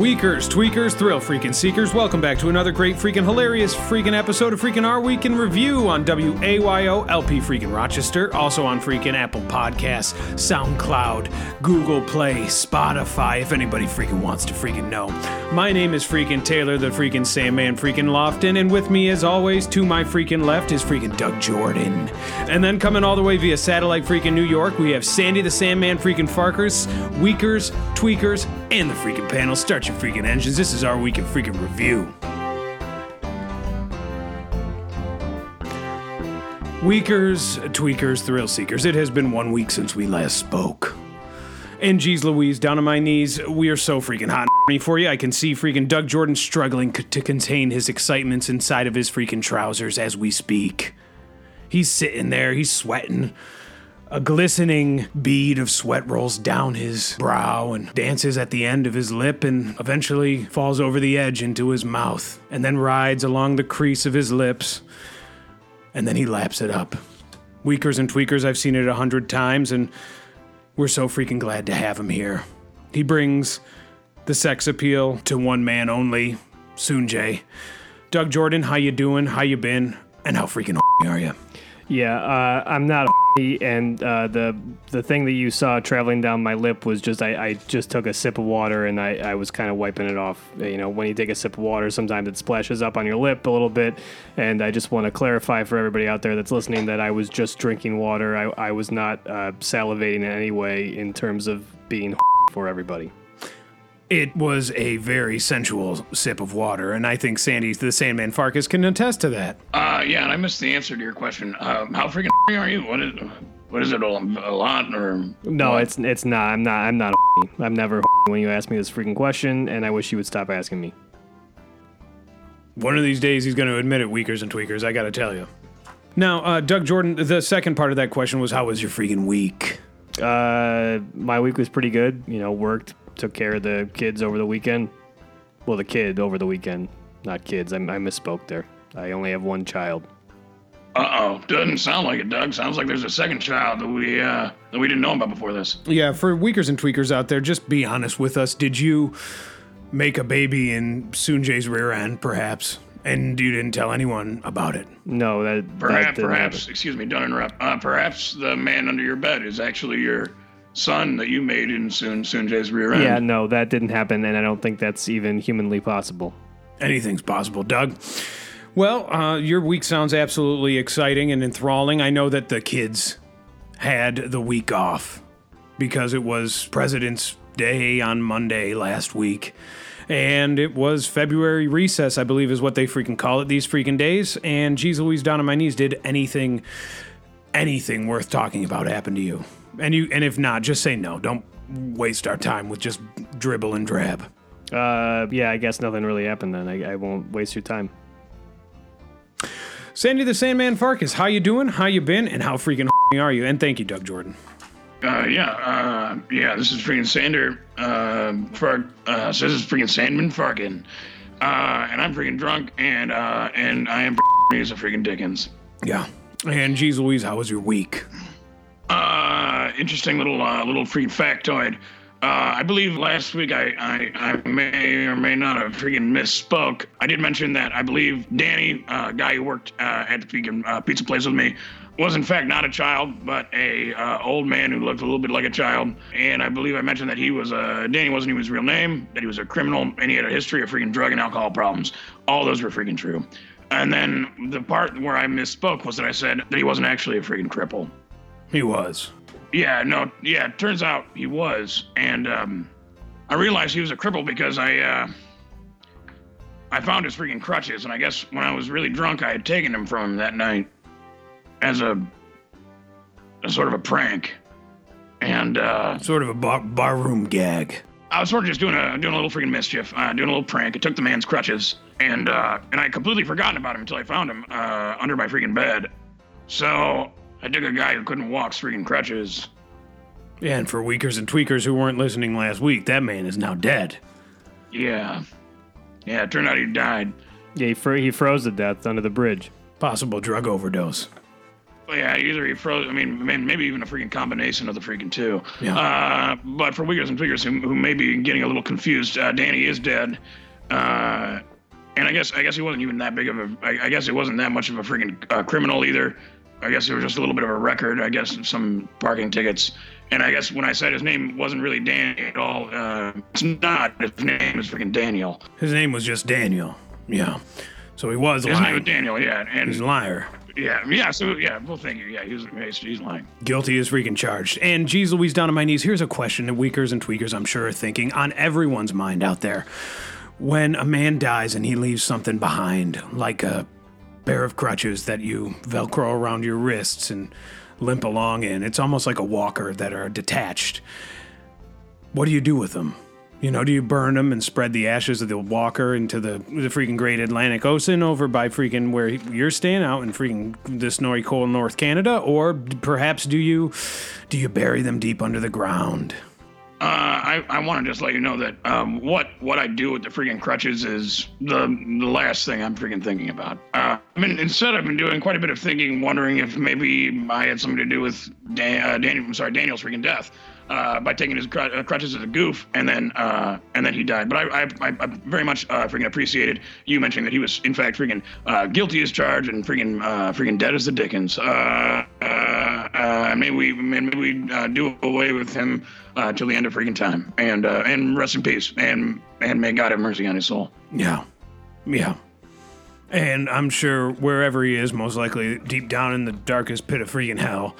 Weakers, tweakers, thrill freaking seekers, welcome back to another great freaking hilarious freaking episode of freaking Our Week in Review on W-A-Y-O-L-P freaking Rochester, also on freaking Apple Podcasts, SoundCloud, Google Play, Spotify, if anybody freaking wants to freaking know. My name is freaking Taylor, the freaking Sandman freaking Lofton, and with me as always to my freaking left is freaking Doug Gordon. And then coming all the way via satellite freaking New York, we have Sandy the Sandman freaking Farkas, Weakers, tweakers, and the freaking panel. Start your freaking engines. This is Our Week in Freaking Review. Weakers, tweakers, thrill seekers. It has been 1 week since we last spoke. And geez Louise, down on my knees, we are so freaking hot for you. I can see freaking Doug Gordon struggling to contain his excitements inside of his freaking trousers as we speak. He's sitting there, he's sweating. A glistening bead of sweat rolls down his brow and dances at the end of his lip and eventually falls over the edge into his mouth and then rides along the crease of his lips, and then he laps it up. Weakers and tweakers, I've seen it 100 times, and we're so freaking glad to have him here. He brings the sex appeal to one man only, Soonjay. Doug Gordon, how you doing? How you been? And how freaking are you? Yeah, I'm not a and the thing that you saw traveling down my lip was just I just took a sip of water and I was kind of wiping it off. You know, when you take a sip of water, sometimes it splashes up on your lip a little bit, and I just want to clarify for everybody out there that's listening that I was just drinking water. I was not salivating in any way in terms of being for everybody. It was a very sensual sip of water, and I think Sandy the Sandman Farkas can attest to that. Yeah, and I missed the answer to your question. How freaking are you? What is it all? A lot or no? What? It's not. I'm not. I'm never when you ask me this freaking question, and I wish you would stop asking me. One of these days, he's going to admit it, weakers and tweakers. I got to tell you. Now, Doug Gordon, the second part of that question was, how was your freaking week? My week was pretty good. You know, worked. Took care of the kids over the weekend. Well, the kid over the weekend, not kids. I misspoke there. I only have one child. Uh-oh. Doesn't sound like it, Doug. Sounds like there's a second child that we didn't know about before this. Yeah, for weakers and tweakers out there, just be honest with us. Did you make a baby in Soonjay's rear end, perhaps? And you didn't tell anyone about it? No, Perhaps. Excuse me, don't interrupt. Perhaps the man under your bed is actually your son that you made in Soonjay's rear end. Yeah, no, that didn't happen, and I don't think that's even humanly possible. Anything's possible, Doug. Well, your week sounds absolutely exciting and enthralling. I know that the kids had the week off because it was President's Day on Monday last week, and it was February recess, I believe is what they freaking call it these freaking days, and geez Louise, down on my knees, did anything worth talking about happen to you? And if not, just say no. Don't waste our time with just dribble and drab. Yeah, I guess nothing really happened then. I won't waste your time. Sandy the Sandman Farkas, how you doing? How you been? And how freaking are you? And thank you, Doug Gordon. Yeah, this is freaking Sander. So this is freaking Sandman Farkin. And I'm freaking drunk, and I am freaking as a freaking Dickens. Yeah. And geez Louise, how was your week? Interesting little free factoid. I believe last week I may or may not have freaking misspoke. I did mention that I believe Danny, guy who worked at the freaking pizza place with me, was in fact not a child, but a old man who looked a little bit like a child. And I believe I mentioned that he was Danny wasn't even his real name, that he was a criminal, and he had a history of freaking drug and alcohol problems. All those were freaking true. And then the part where I misspoke was that I said that he wasn't actually a freaking cripple. He was. Yeah, turns out he was, and I realized he was a cripple because I found his freaking crutches, and I guess when I was really drunk, I had taken them from him that night as a sort of a prank, and sort of a barroom gag. I was sort of just doing a little freaking mischief, doing a little prank. I took the man's crutches, and I completely forgotten about him until I found him under my freaking bed. So I took a guy who couldn't walk freaking crutches. Yeah, and for weakers and tweakers who weren't listening last week, that man is now dead. Yeah, it turned out he died. Yeah, he froze to death under the bridge. Possible drug overdose. Well, yeah, either he froze. I mean, maybe even a freaking combination of the freaking two. Yeah. But for Wiggers and Twiggers, who may be getting a little confused, Danny is dead. And I guess he wasn't even that big of a. I guess it wasn't that much of a freaking criminal either. I guess it was just a little bit of a record. I guess some parking tickets. And I guess when I said his name wasn't really Danny at all. It's not. His name is freaking Daniel. His name was just Daniel. Yeah. So he was lying. His name was Daniel, yeah. And he's a liar. Yeah, so, yeah, well, thank you. Yeah, he's lying. Guilty as freaking charged. And geez Louise, down on my knees, here's a question that Weakers and Tweakers, I'm sure, are thinking on everyone's mind out there. When a man dies and he leaves something behind, like a pair of crutches that you Velcro around your wrists and limp along in, it's almost like a walker that are detached. What do you do with them? You know, do you burn them and spread the ashes of the walker into the freaking Great Atlantic Ocean over by freaking where you're staying out in freaking this snowy cold North Canada? Or perhaps do you bury them deep under the ground? I want to just let you know that what I do with the freaking crutches is the last thing I'm freaking thinking about. I've been doing quite a bit of thinking, wondering if maybe I had something to do with Daniel's freaking death. By taking his crutches as a goof, and then he died. But I very much freaking appreciated you mentioning that he was in fact freaking guilty as charged and freaking dead as the Dickens. Maybe we do away with him till the end of freaking time, and rest in peace, and may God have mercy on his soul. Yeah. And I'm sure wherever he is, most likely deep down in the darkest pit of freaking hell,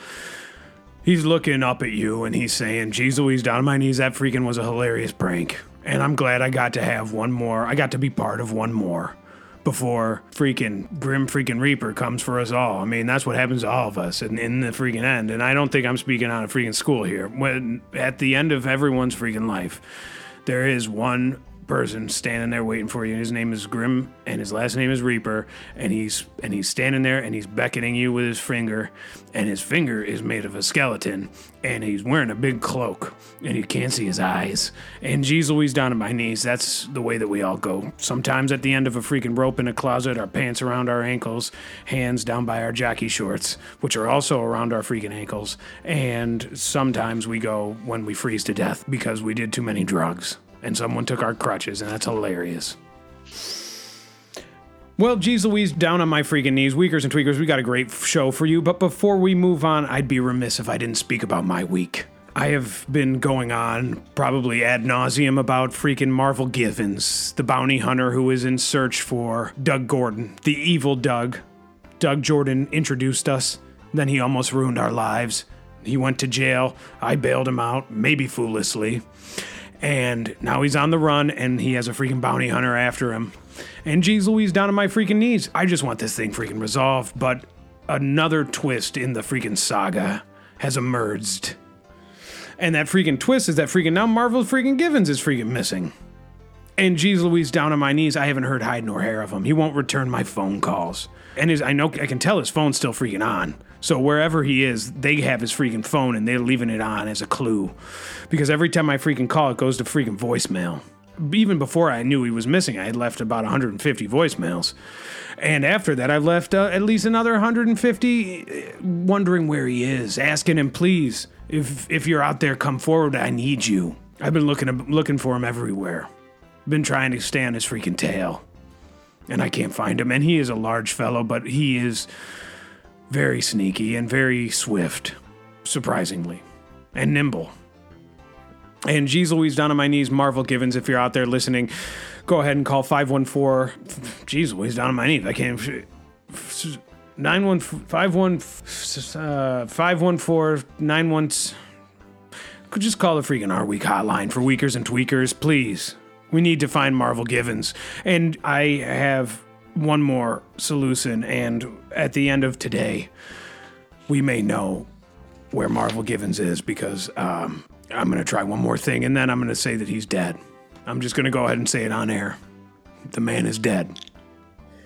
he's looking up at you and he's saying, geez Louise, down on my knees, that freaking was a hilarious prank. And I'm glad I got to be part of one more before freaking Grim freaking Reaper comes for us all. I mean, that's what happens to all of us in the freaking end. And I don't think I'm speaking out of freaking school here. When at the end of everyone's freaking life, there is one person standing there waiting for you, and his name is Grim and his last name is Reaper, and he's standing there and he's beckoning you with his finger, and his finger is made of a skeleton, and he's wearing a big cloak and you can't see his eyes. And geez Louise, down on my knees, that's the way that we all go sometimes at the end of a freaking rope in a closet, our pants around our ankles, hands down by our jockey shorts, which are also around our freaking ankles, and sometimes we go when we freeze to death because we did too many drugs. And someone took our crutches, and that's hilarious. Well, geez Louise, down on my freaking knees, Weakers and Tweakers, we got a great show for you. But before we move on, I'd be remiss if I didn't speak about my week. I have been going on probably ad nauseum about freaking Marvel Givens, the bounty hunter who is in search for Doug Gordon, the evil Doug. Doug Jordan introduced us, then he almost ruined our lives. He went to jail, I bailed him out, maybe foolishly. And now he's on the run, and he has a freaking bounty hunter after him. And geez Louise, down on my freaking knees, I just want this thing freaking resolved, but another twist in the freaking saga has emerged. And that freaking twist is that freaking now Marvel freaking Givens is freaking missing. And geez Louise, down on my knees, I haven't heard hide nor hair of him. He won't return my phone calls. And I can tell his phone's still freaking on. So wherever he is, they have his freaking phone and they're leaving it on as a clue. Because every time I freaking call, it goes to freaking voicemail. Even before I knew he was missing, I had left about 150 voicemails. And after that, I left at least another 150 wondering where he is, asking him, please, if you're out there, come forward. I need you. I've been looking for him everywhere. Been trying to stay on his freaking tail. And I can't find him. And he is a large fellow, but he is very sneaky and very swift, surprisingly, and nimble. And geez Louise, down on my knees, Marvel Givens, if you're out there listening, go ahead and call 514, geez Louise, down on my knees, I can't, 514 91, could just call the freaking Our Week hotline for Weakers and Tweakers, please. We need to find Marvel Givens. And I have one more solution, and at the end of today, we may know where Marvel Givens is, because I'm going to try one more thing, and then I'm going to say that he's dead. I'm just going to go ahead and say it on air. The man is dead.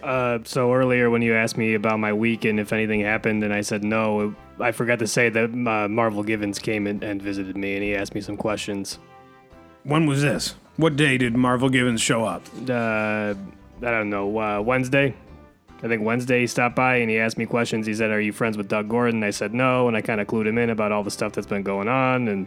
So earlier when you asked me about my week and if anything happened, and I said no, I forgot to say that Marvel Givens came and visited me, and he asked me some questions. When was this? What day did Marvel Givens show up? I don't know, Wednesday I think Wednesday he stopped by and he asked me questions. He said, are you friends with Doug Gordon? I said no, and I kind of clued him in about all the stuff that's been going on. And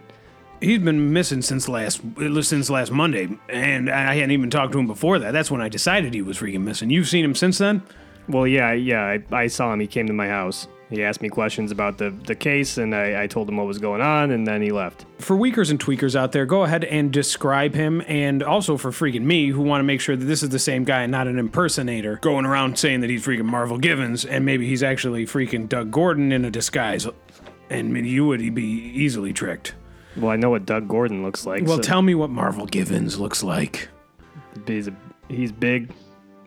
he's been missing since last Monday, and I hadn't even talked to him before that. That's when I decided he was freaking missing. You've seen him since then? Well, yeah, I saw him. He came to my house. He asked me questions about the case, and I told him what was going on, and then he left. For weakers and tweakers out there, go ahead and describe him, and also for freaking me, who want to make sure that this is the same guy and not an impersonator going around saying that he's freaking Marvel Givens, and maybe he's actually freaking Doug Gordon in a disguise, and you would be easily tricked. Well, I know what Doug Gordon looks like. Well, so tell me what Marvel Givens looks like. He's big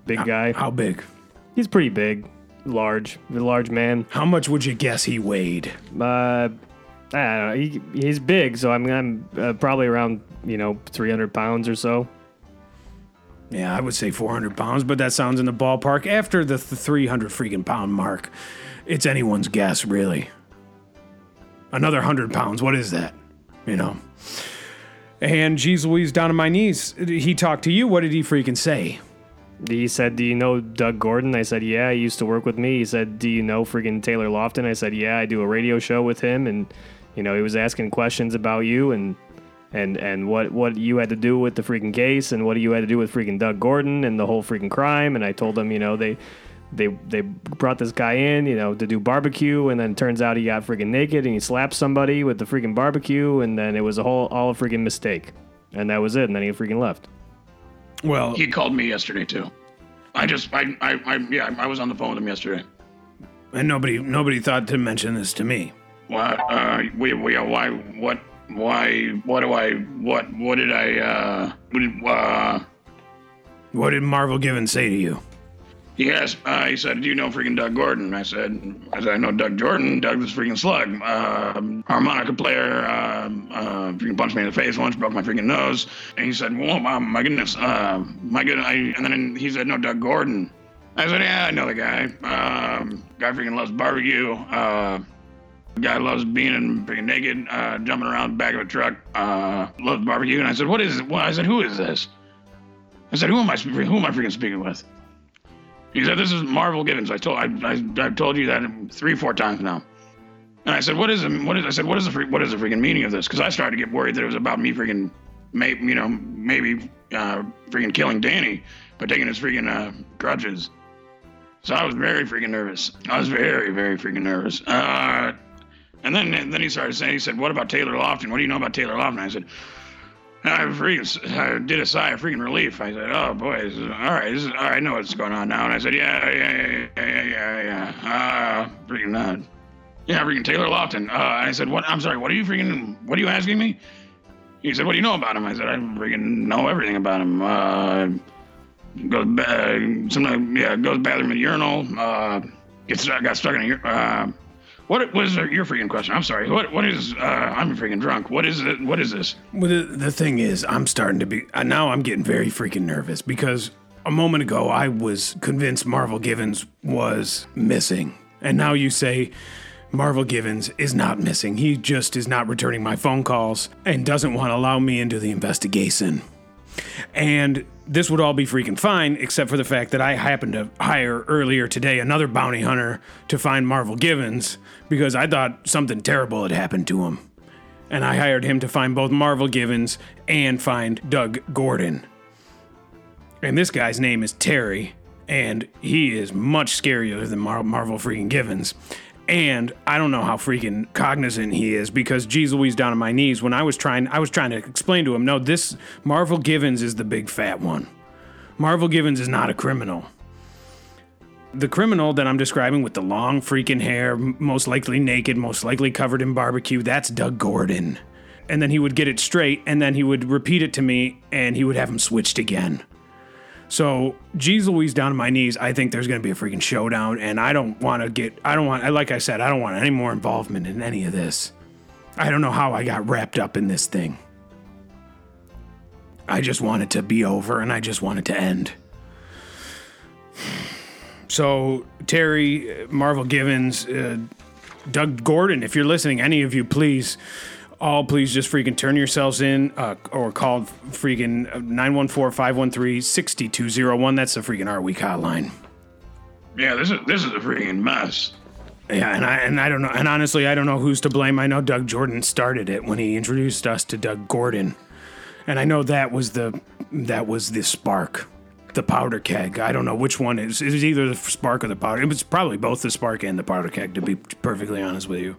guy. How big? He's pretty big. Large man. How much would you guess he weighed? I don't know. He's big, so I'm probably around 300 pounds or so. Yeah, I would say 400 pounds, but that sounds in the ballpark. After the 300 freaking pound mark, it's anyone's guess, really. Another 100 pounds. What is that? And geez Louise, down on my knees. He talked to you. What did he freaking say? He said, do you know Doug Gordon? I said, yeah, he used to work with me. He said, do you know freaking Taylor Lofton? I said, yeah, I do a radio show with him. And, he was asking questions about you and what you had to do with the freaking case and what you had to do with freaking Doug Gordon and the whole freaking crime. And I told him, they brought this guy in, to do barbecue. And then turns out he got freaking naked and he slapped somebody with the freaking barbecue. And then it was all a freaking mistake. And that was it. And then he freaking left. Well, he called me yesterday too. I was on the phone with him yesterday, and nobody thought to mention this to me. What did Marvel Givens say to you? Yes, he said, do you know freaking Doug Gordon? I said, I know Doug Jordan. Doug was freaking slug. Harmonica player, freaking punched me in the face once, broke my freaking nose. And he said, whoa, my goodness, my goodness. And then he said, no, Doug Gordon. I said, yeah, I know the guy. Guy freaking loves barbecue. Guy loves being freaking naked, jumping around the back of a truck, loves barbecue. And I said, what is it? Well, I said, who is this? I said, who am I freaking speaking with? He said, this is Marvel Givens. I've told you that 3-4 times now. And I said, what is the freaking meaning of this? Because I started to get worried that it was about me freaking, maybe freaking killing Danny by taking his freaking grudges. So I was very freaking nervous. I was very, very freaking nervous. And then he started saying, he said, what about Taylor Lofton? What do you know about Taylor Lofton? I said, I did a sigh of freaking relief. I said, oh, boy, I know what's going on now. And I said, yeah. Freaking Taylor Lofton. I said, what? I'm sorry, what are you asking me? He said, what do you know about him? I said, I freaking know everything about him. Goes bathroom in a urinal. Got stuck in a urinal. What was your freaking question? I'm sorry. What is? I'm freaking drunk. What is it? What is this? Well, the thing is, I'm starting to be now. I'm getting very freaking nervous because a moment ago I was convinced Marvel Givens was missing, and now you say Marvel Givens is not missing. He just is not returning my phone calls and doesn't want to allow me into the investigation. And this would all be freaking fine, except for the fact that I happened to hire earlier today another bounty hunter to find Marvel Givens because I thought something terrible had happened to him. And I hired him to find both Marvel Givens and find Doug Gordon. And this guy's name is Terry, and he is much scarier than Marvel freaking Givens. And I don't know how freaking cognizant he is because geez Louise, down on my knees when I was trying to explain to him, no, this Marvel Givens is the big fat one. Marvel Givens is not a criminal. The criminal that I'm describing with the long freaking hair, most likely naked, most likely covered in barbecue, that's Doug Gordon. And then he would get it straight and then he would repeat it to me and he would have him switched again. So, geez Louise, down on my knees, I think there's going to be a freaking showdown, and I don't want any more involvement in any of this. I don't know how I got wrapped up in this thing. I just want it to be over, and I just want it to end. So, Terry, Marvel Givens, Doug Gordon, if you're listening, any of you, please just freaking turn yourselves in or call freaking 914-513-6201. That's the freaking Our Week hotline. Yeah, this is a freaking mess. Yeah, and I don't know. And honestly, I don't know who's to blame. I know Doug Jordan started it when he introduced us to Doug Gordon, and I know that was the spark, the powder keg. I don't know which one is. It was either the spark or the powder. It was probably both the spark and the powder keg, to be perfectly honest with you.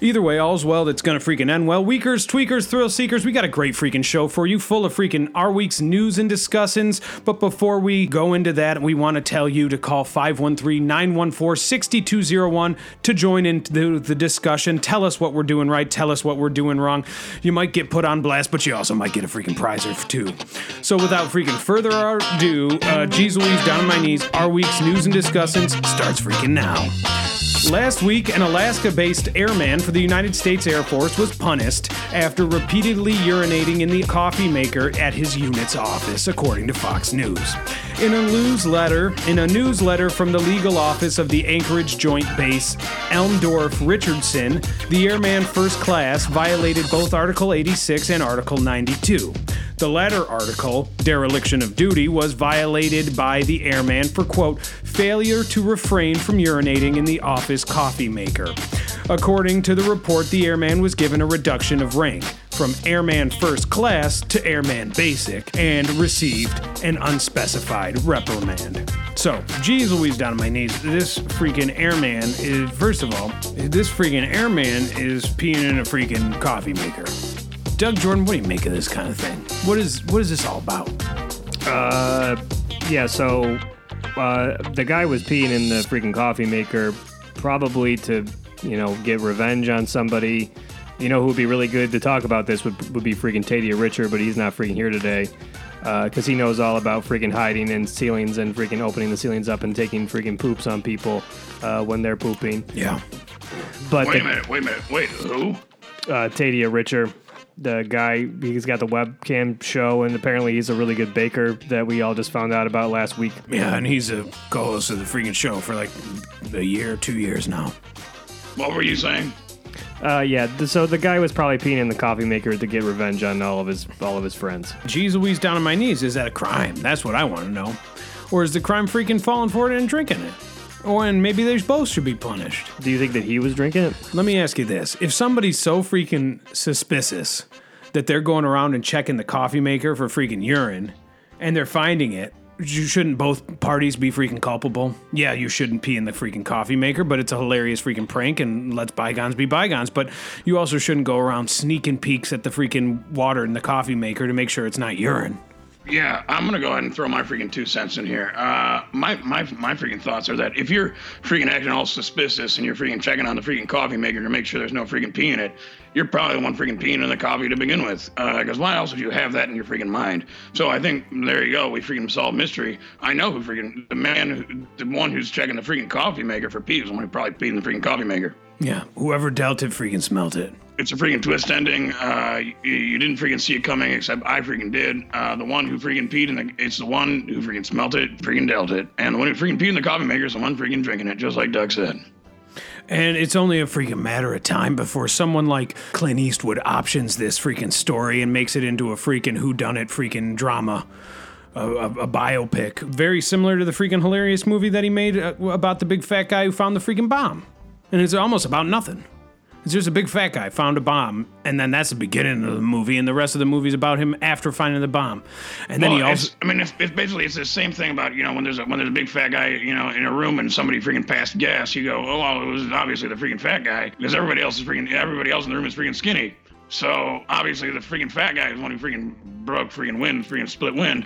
Either way, all's well that's going to freaking end well. Weakers, tweakers, thrill seekers, we got a great freaking show for you, full of freaking our week's news and discussins. But before we go into that, we want to tell you to call 513-914-6201 to join into the discussion. Tell us what we're doing right. Tell us what we're doing wrong. You might get put on blast, but you also might get a freaking prize or two. So without freaking further ado, geez Louise, down on my knees, our week's news and discussins starts freaking now. Last week, an Alaska-based airman for the United States Air Force was punished after repeatedly urinating in the coffee maker at his unit's office, according to Fox News. In a newsletter from the legal office of the Anchorage Joint Base, Elmdorf-Richardson, the Airman First Class violated both Article 86 and Article 92. The latter article, dereliction of duty, was violated by the airman for, quote, failure to refrain from urinating in the office coffee maker. According to the report, the airman was given a reduction of rank from Airman First Class to Airman Basic and received an unspecified reprimand. So, geez Louise, down on my knees, this freaking airman is, first of all, this freaking airman is peeing in a freaking coffee maker. Doug Jordan, what do you make of this kind of thing? What is this all about? The guy was peeing in the freaking coffee maker, probably to, get revenge on somebody. You know who would be really good to talk about this would be freaking Tadia Risher, but he's not freaking here today because he knows all about freaking hiding in ceilings and freaking opening the ceilings up and taking freaking poops on people when they're pooping. Yeah. But wait a minute, who? Tadia Risher. The guy, he's got the webcam show, and apparently he's a really good baker that we all just found out about last week. Yeah, and he's a co-host of the freaking show for like a year, 2 years now. What were you saying? So the guy was probably peeing in the coffee maker to get revenge on all of his friends. Geez Louise, down on my knees, is that a crime? That's what I want to know. Or is the crime freaking falling for it and drinking it? Or and maybe they both should be punished. Do you think that he was drinking it? Let me ask you this. If somebody's so freaking suspicious that they're going around and checking the coffee maker for freaking urine and they're finding it, shouldn't both parties be freaking culpable? Yeah, you shouldn't pee in the freaking coffee maker, but it's a hilarious freaking prank and let's bygones be bygones. But you also shouldn't go around sneaking peeks at the freaking water in the coffee maker to make sure it's not urine. Yeah, I'm going to go ahead and throw my freaking 2 cents in here. My freaking thoughts are that if you're freaking acting all suspicious and you're freaking checking on the freaking coffee maker to make sure there's no freaking pee in it, you're probably the one freaking peeing in the coffee to begin with. Because why else would you have that in your freaking mind? So I think, there you go, we freaking solved mystery. I know who freaking, the one who's checking the freaking coffee maker for pee is the one who probably peed in the freaking coffee maker. Yeah, whoever dealt it freaking smelt it. It's a freaking twist ending. You didn't freaking see it coming, except I freaking did. The one who freaking peed it's the one who freaking smelt it, freaking dealt it. And the one who freaking peed in the coffee maker is the one freaking drinking it, just like Doug said. And it's only a freaking matter of time before someone like Clint Eastwood options this freaking story and makes it into a freaking whodunit freaking drama. A biopic. Very similar to the freaking hilarious movie that he made about the big fat guy who found the freaking bomb. And it's almost about nothing. It's just a big fat guy found a bomb, and then that's the beginning of the movie, and the rest of the movie is about him after finding the bomb. And then it's the same thing about, when there's a big fat guy, in a room and somebody freaking passed gas, you go, oh, well, it was obviously the freaking fat guy because everybody else in the room is freaking skinny. So obviously the freaking fat guy is the one who freaking broke freaking wind, freaking split wind,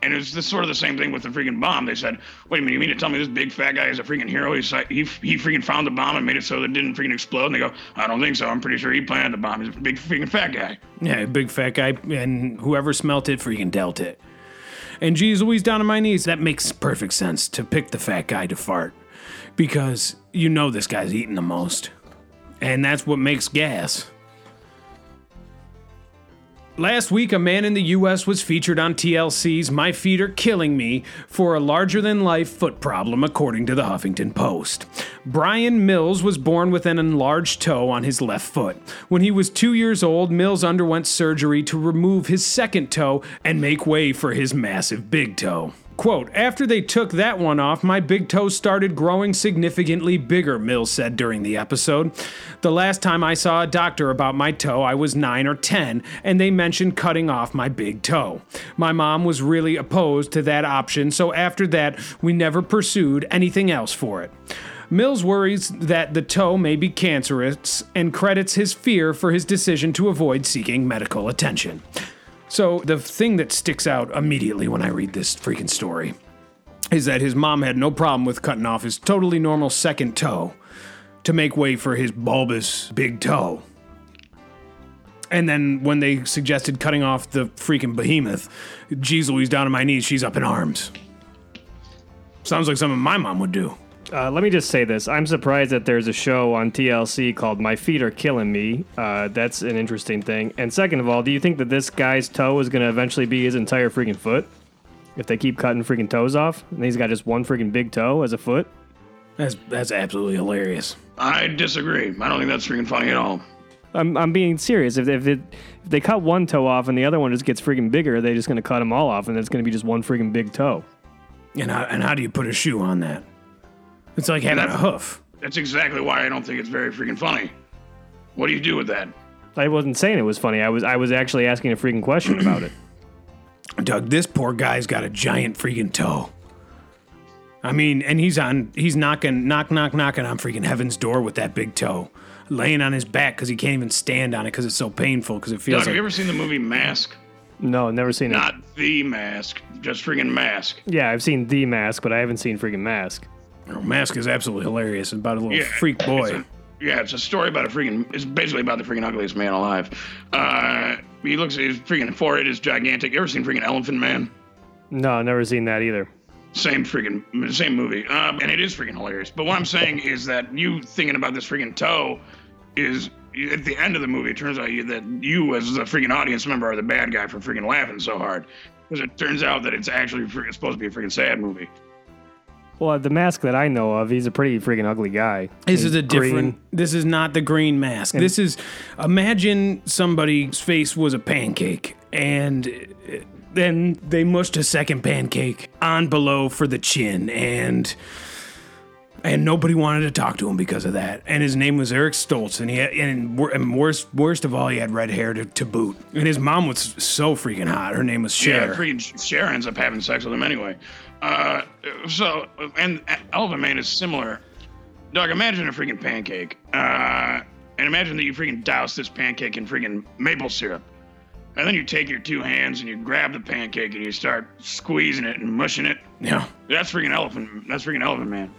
And it was just sort of the same thing with the freaking bomb. They said, wait a minute, you mean to tell me this big fat guy is a freaking hero? He freaking found the bomb and made it so that it didn't freaking explode. And they go, I don't think so. I'm pretty sure he planted the bomb. He's a big freaking fat guy. Yeah, big fat guy. And whoever smelt it freaking dealt it. And geez Louise, down on my knees, that makes perfect sense to pick the fat guy to fart. Because you know this guy's eating the most. And that's what makes gas. Last week, a man in the U.S. was featured on TLC's My Feet Are Killing Me for a larger-than-life foot problem, according to the Huffington Post. Brian Mills was born with an enlarged toe on his left foot. When he was 2 years old, Mills underwent surgery to remove his second toe and make way for his massive big toe. Quote, after they took that one off, my big toe started growing significantly bigger, Mills said during the episode. The last time I saw a doctor about my toe, I was 9 or 10, and they mentioned cutting off my big toe. My mom was really opposed to that option, so after that, we never pursued anything else for it. Mills worries that the toe may be cancerous and credits his fear for his decision to avoid seeking medical attention. So the thing that sticks out immediately when I read this freaking story is that his mom had no problem with cutting off his totally normal second toe to make way for his bulbous big toe. And then when they suggested cutting off the freaking behemoth, geez Louise, down on my knees, she's up in arms. Sounds like something my mom would do. Let me just say this. I'm surprised that there's a show on TLC called My Feet Are Killing Me. That's an interesting thing. And second of all, do you think that this guy's toe is going to eventually be his entire freaking foot? If they keep cutting freaking toes off, and he's got just one freaking big toe as a foot? That's absolutely hilarious. I disagree. I don't think that's freaking funny at all. I'm being serious. If they cut one toe off and the other one just gets freaking bigger, they're just going to cut them all off, and it's going to be just one freaking big toe. And how do you put a shoe on that? It's like having a hoof. That's exactly why I don't think it's very freaking funny. What do you do with that? I wasn't saying it was funny. I was actually asking a freaking question about it. Doug, this poor guy's got a giant freaking toe. I mean, and he's knocking on freaking heaven's door with that big toe, laying on his back because he can't even stand on it because it's so painful because it feels. Doug, have you ever seen the movie Mask? No, never seen it. Not The Mask, just freaking Mask. Yeah, I've seen The Mask, but I haven't seen freaking Mask. Mask is absolutely hilarious. It's about a little freak boy. It's a story about a freaking... It's basically about the freaking ugliest man alive. He looks... His freaking forehead is gigantic. You ever seen freaking Elephant Man? No, never seen that either. Same movie. And it is freaking hilarious. But what I'm saying is that you thinking about this freaking toe is... At the end of the movie, it turns out that you as the freaking audience member are the bad guy for freaking laughing so hard. Because it turns out that it's actually supposed to be a freaking sad movie. Well, the Mask that I know of, he's a pretty freaking ugly guy. This is a different... This is not the Green Mask. This is... Imagine somebody's face was a pancake, and then they mushed a second pancake on below for the chin, and nobody wanted to talk to him because of that. And his name was Eric Stoltz, and worst of all, he had red hair to boot. And his mom was so freaking hot. Her name was Cher. Yeah, freaking Cher ends up having sex with him anyway. And Elephant Man is similar. Doug, imagine a freaking pancake. And imagine that you freaking douse this pancake in freaking maple syrup. And then you take your two hands and you grab the pancake and you start squeezing it and mushing it. Yeah. That's freaking Elephant Man.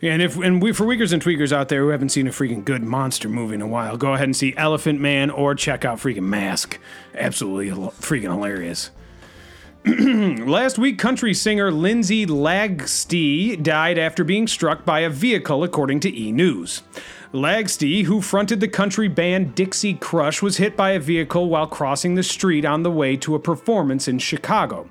Yeah, for Weakers and Tweakers out there who haven't seen a freaking good monster movie in a while, go ahead and see Elephant Man or check out freaking Mask. Absolutely freaking hilarious. Last week, country singer Lindsay Lagstie died after being struck by a vehicle, according to E! News. Lagstie, who fronted the country band Dixie Crush, was hit by a vehicle while crossing the street on the way to a performance in Chicago.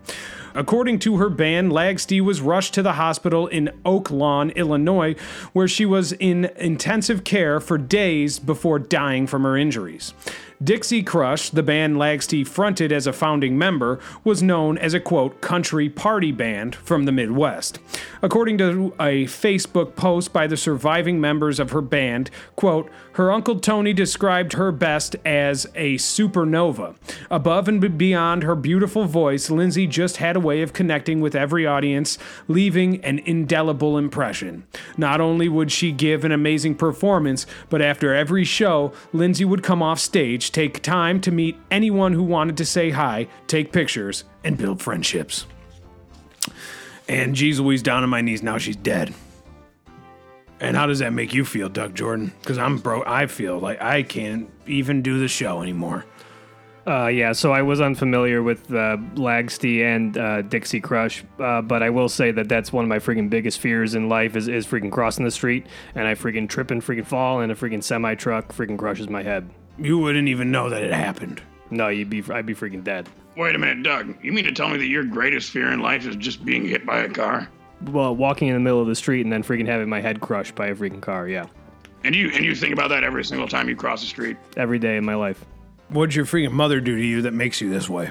According to her band, Lagstie was rushed to the hospital in Oak Lawn, Illinois, where she was in intensive care for days before dying from her injuries. Dixie Crush, the band Lagstie fronted as a founding member, was known as a, quote, country party band from the Midwest. According to a Facebook post by the surviving members of her band, quote, her Uncle Tony described her best as a supernova. Above and beyond her beautiful voice, Lindsay just had a way of connecting with every audience, leaving an indelible impression. Not only would she give an amazing performance, but after every show, Lindsay would come off stage, take time to meet anyone who wanted to say hi, take pictures, and build friendships. And geez Louise, down on my knees now, she's dead. And how does that make you feel, Doug Jordan? Because I'm broke. I feel like I can't even do the show anymore. So I was unfamiliar with Lagstie and Dixie Crush, but I will say that that's one of my freaking biggest fears in life is freaking crossing the street, and I freaking trip and freaking fall, and a freaking semi-truck freaking crushes my head. You wouldn't even know that it happened. No, I'd be freaking dead. Wait a minute, Doug. You mean to tell me that your greatest fear in life is just being hit by a car? walking in the middle of the street and then freaking having my head crushed by a freaking car. Yeah. And you think about that every single time you cross the street? Every day in my life. What'd your freaking mother do to you that makes you this way?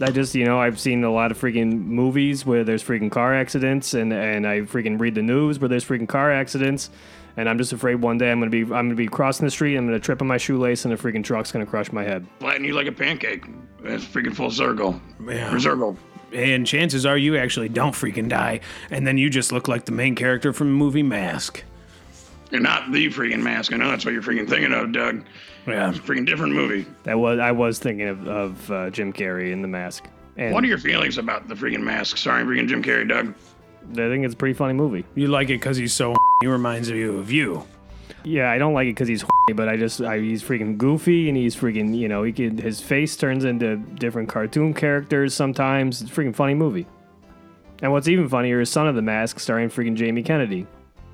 I just, I've seen a lot of freaking movies where there's freaking car accidents, and I freaking read the news where there's freaking car accidents, and I'm just afraid one day I'm gonna be crossing the street, I'm gonna trip on my shoelace, and a freaking truck's gonna crush my head. Flatten you like a pancake. That's freaking full circle. Yeah. Circle. And chances are you actually don't freaking die, and then you just look like the main character from the movie Mask. You're not the freaking Mask. I know that's what you're freaking thinking of, Doug. Yeah, it's a freaking different movie. I was thinking of Jim Carrey in The Mask. And what are your feelings about The Freaking Mask starring freaking Jim Carrey, Doug? I think it's a pretty funny movie. You like it because he's so he reminds you of you. Yeah, I don't like it because he's but he's freaking goofy, and he's freaking, his face turns into different cartoon characters sometimes. It's a freaking funny movie. And what's even funnier is Son of the Mask starring freaking Jamie Kennedy.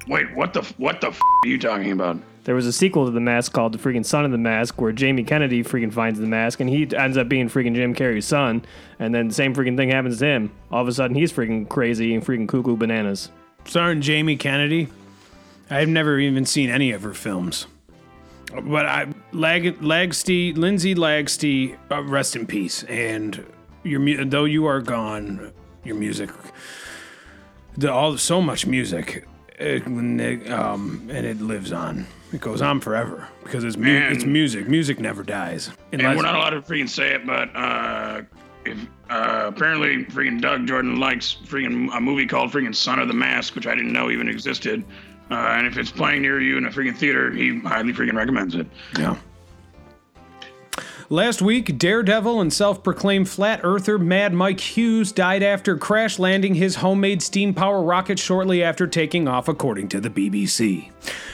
Wait, what the f*** are you talking about? There was a sequel to The Mask called The Freaking Son of the Mask, where Jamie Kennedy freaking finds the mask, and he ends up being freaking Jim Carrey's son, and then the same freaking thing happens to him. All of a sudden, he's freaking crazy and freaking cuckoo bananas. Starring Jamie Kennedy? I've never even seen any of her films. But Lindsay Lagstie, rest in peace, and though you are gone, your music, so much music, and it lives on. It goes on forever because it's music. Music never dies. And we're not allowed to freaking say it, but apparently freaking Doug Gordon likes freaking a movie called freaking Son of the Mask, which I didn't know even existed. And if it's playing near you in a freaking theater, he highly freaking recommends it. Yeah. Last week, daredevil and self-proclaimed flat earther Mad Mike Hughes died after crash landing his homemade steam-powered rocket shortly after taking off, according to the BBC.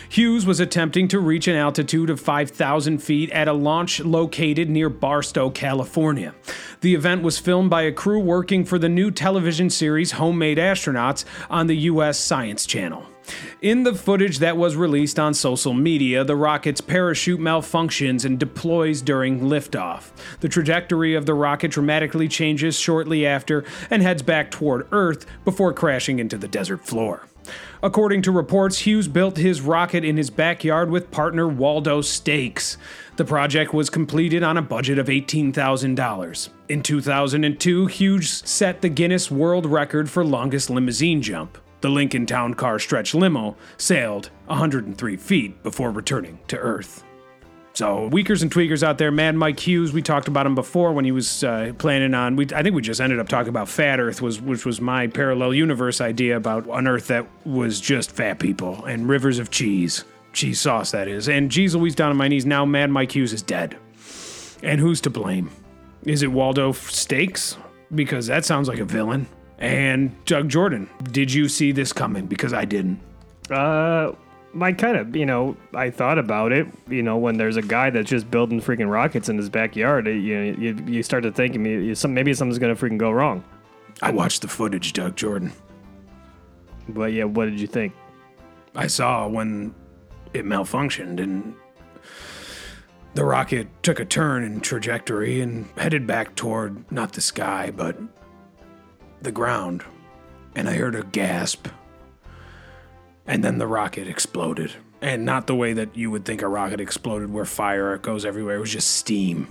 Hughes was attempting to reach an altitude of 5,000 feet at a launch located near Barstow, California. The event was filmed by a crew working for the new television series Homemade Astronauts on the U.S. Science Channel. In the footage that was released on social media, the rocket's parachute malfunctions and deploys during liftoff. The trajectory of the rocket dramatically changes shortly after and heads back toward Earth before crashing into the desert floor. According to reports, Hughes built his rocket in his backyard with partner Waldo Stakes. The project was completed on a budget of $18,000. In 2002, Hughes set the Guinness World Record for longest limousine jump. The Lincoln Town Car Stretch limo sailed 103 feet before returning to Earth. So, weakers and tweakers out there, Mad Mike Hughes, we talked about him before when he was planning on, I think we just ended up talking about Fat Earth, which was my parallel universe idea about an Earth that was just fat people and rivers of cheese sauce, that is. And geez Louise, down on my knees, now Mad Mike Hughes is dead. And who's to blame? Is it Waldo Stakes? Because that sounds like a villain. And Doug Gordon, did you see this coming? Because I didn't. I kind of, I thought about it. When there's a guy that's just building freaking rockets in his backyard, you start to think maybe something's going to freaking go wrong. I watched the footage, Doug Gordon. But yeah, what did you think? I saw when it malfunctioned and the rocket took a turn in trajectory and headed back toward, not the sky, but the ground, and I heard a gasp, and then the rocket exploded, and not the way that you would think a rocket exploded, where fire goes everywhere. It was just steam,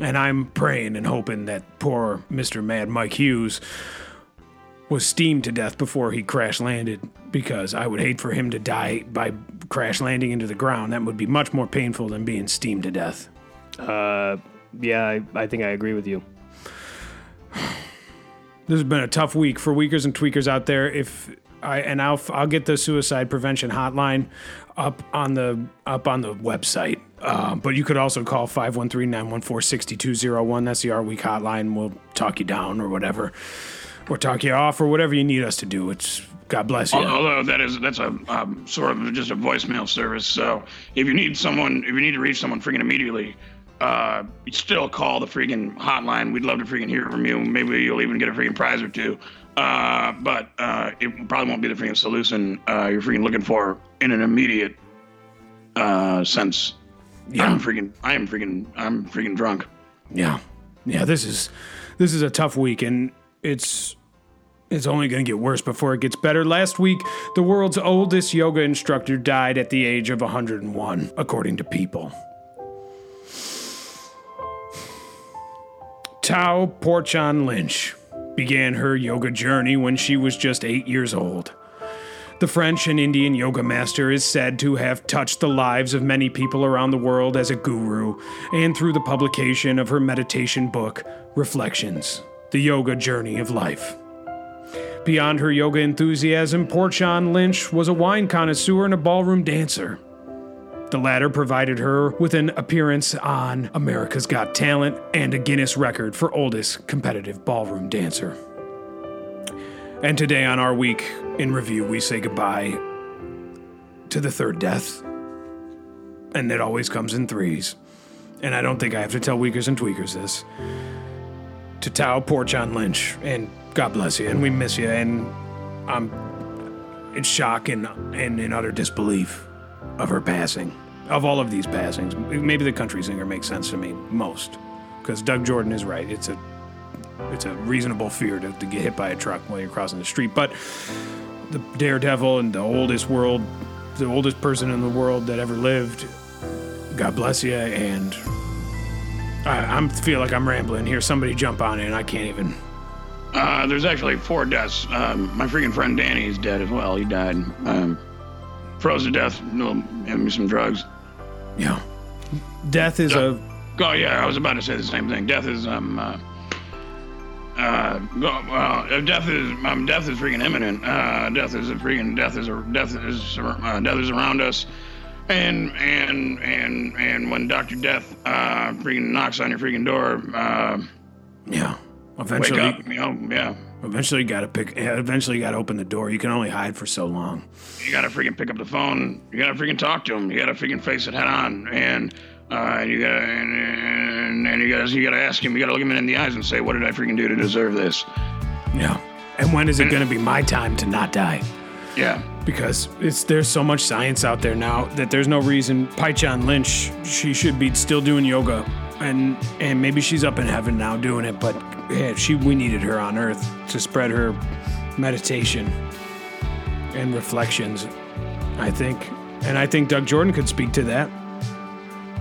and I'm praying and hoping that poor Mr. Mad Mike Hughes was steamed to death before he crash landed, because I would hate for him to die by crash landing into the ground. That would be much more painful than being steamed to death. I think I agree with you. This has been a tough week for weakers and tweakers out there. I'll get the suicide prevention hotline up on the website. But you could also call 513-914-6201. That's the Our Week hotline. We'll talk you down or whatever, or talk you off or whatever you need us to do. It's God bless you. Although that's a sort of just a voicemail service. So if you need to reach someone freaking immediately, you still call the freaking hotline. We'd love to freaking hear from you. Maybe you'll even get a freaking prize or two. But it probably won't be the freaking solution you're freaking looking for in an immediate sense. Yeah. I'm freaking drunk. Yeah. Yeah, this is a tough week, and it's It's only going to get worse before it gets better. Last week, the world's oldest yoga instructor died at the age of 101, according to People. Tao Porchon-Lynch began her yoga journey when she was just 8 years old. The French and Indian yoga master is said to have touched the lives of many people around the world as a guru, and through the publication of her meditation book, Reflections, The Yoga Journey of Life. Beyond her yoga enthusiasm, Porchon-Lynch was a wine connoisseur and a ballroom dancer. The latter provided her with an appearance on America's Got Talent and a Guinness record for oldest competitive ballroom dancer. And today on our Week in Review, we say goodbye to the third death. And it always comes in threes. And I don't think I have to tell Weekers and Tweakers this. To Tao Porchon-Lynch, and God bless you, and we miss you, and I'm in shock and in utter disbelief of her passing, of all of these passings. Maybe the country singer makes sense to me most, because Doug Gordon is right. It's a reasonable fear to get hit by a truck while you're crossing the street, but the daredevil and the oldest person in the world that ever lived, God bless you, and I feel like I'm rambling here. Somebody jump on in. I can't even... there's actually four deaths. My freaking friend Danny is dead as well. He died. Froze to death. Gave me some drugs. Yeah. Death is Oh, yeah, I was about to say the same thing. Death is... death is freaking imminent. Death is around us. And when Dr. Death freaking knocks on your freaking door, yeah. Eventually, wake up, you know, yeah. Eventually, gotta open the door. You can only hide for so long. You gotta freaking pick up the phone. You gotta freaking talk to him. You gotta freaking face it head on, and you gotta ask him. You gotta look him in the eyes and say, "What did I freaking do to deserve this?" Yeah. And when is it gonna be my time to not die? Yeah. Because there's so much science out there now that there's no reason Porchon-Lynch, she should be still doing yoga, and maybe she's up in heaven now doing it, but yeah, we needed her on earth to spread her meditation and reflections, I think. And I think Doug Gordon could speak to that.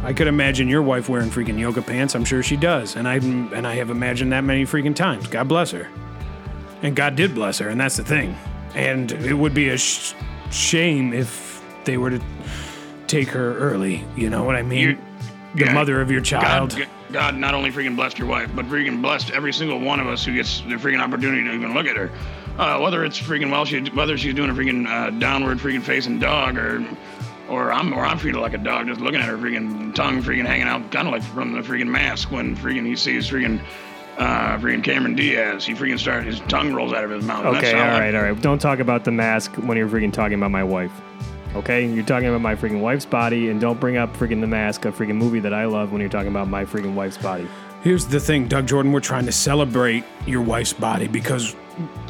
I could imagine your wife wearing freaking yoga pants. I'm sure she does, and I have imagined that many freaking times. God bless her, and God did bless her, and that's the thing. And it would be a shame if they were to take her early. You know what I mean? Mother of your child. God not only freaking blessed your wife, but freaking blessed every single one of us who gets the freaking opportunity to even look at her. Whether she's doing a freaking downward freaking facing dog, or I'm treated like a dog, just looking at her freaking tongue freaking hanging out, kind of like from the freaking Mask when freaking he sees freaking. Freaking Cameron Diaz. He freaking started. His tongue rolls out of his mouth. Okay, all right. Don't talk about The Mask when you're freaking talking about my wife. Okay, you're talking about my freaking wife's body, and don't bring up freaking The Mask, a freaking movie that I love, when you're talking about my freaking wife's body. Here's the thing, Doug Gordon. We're trying to celebrate your wife's body because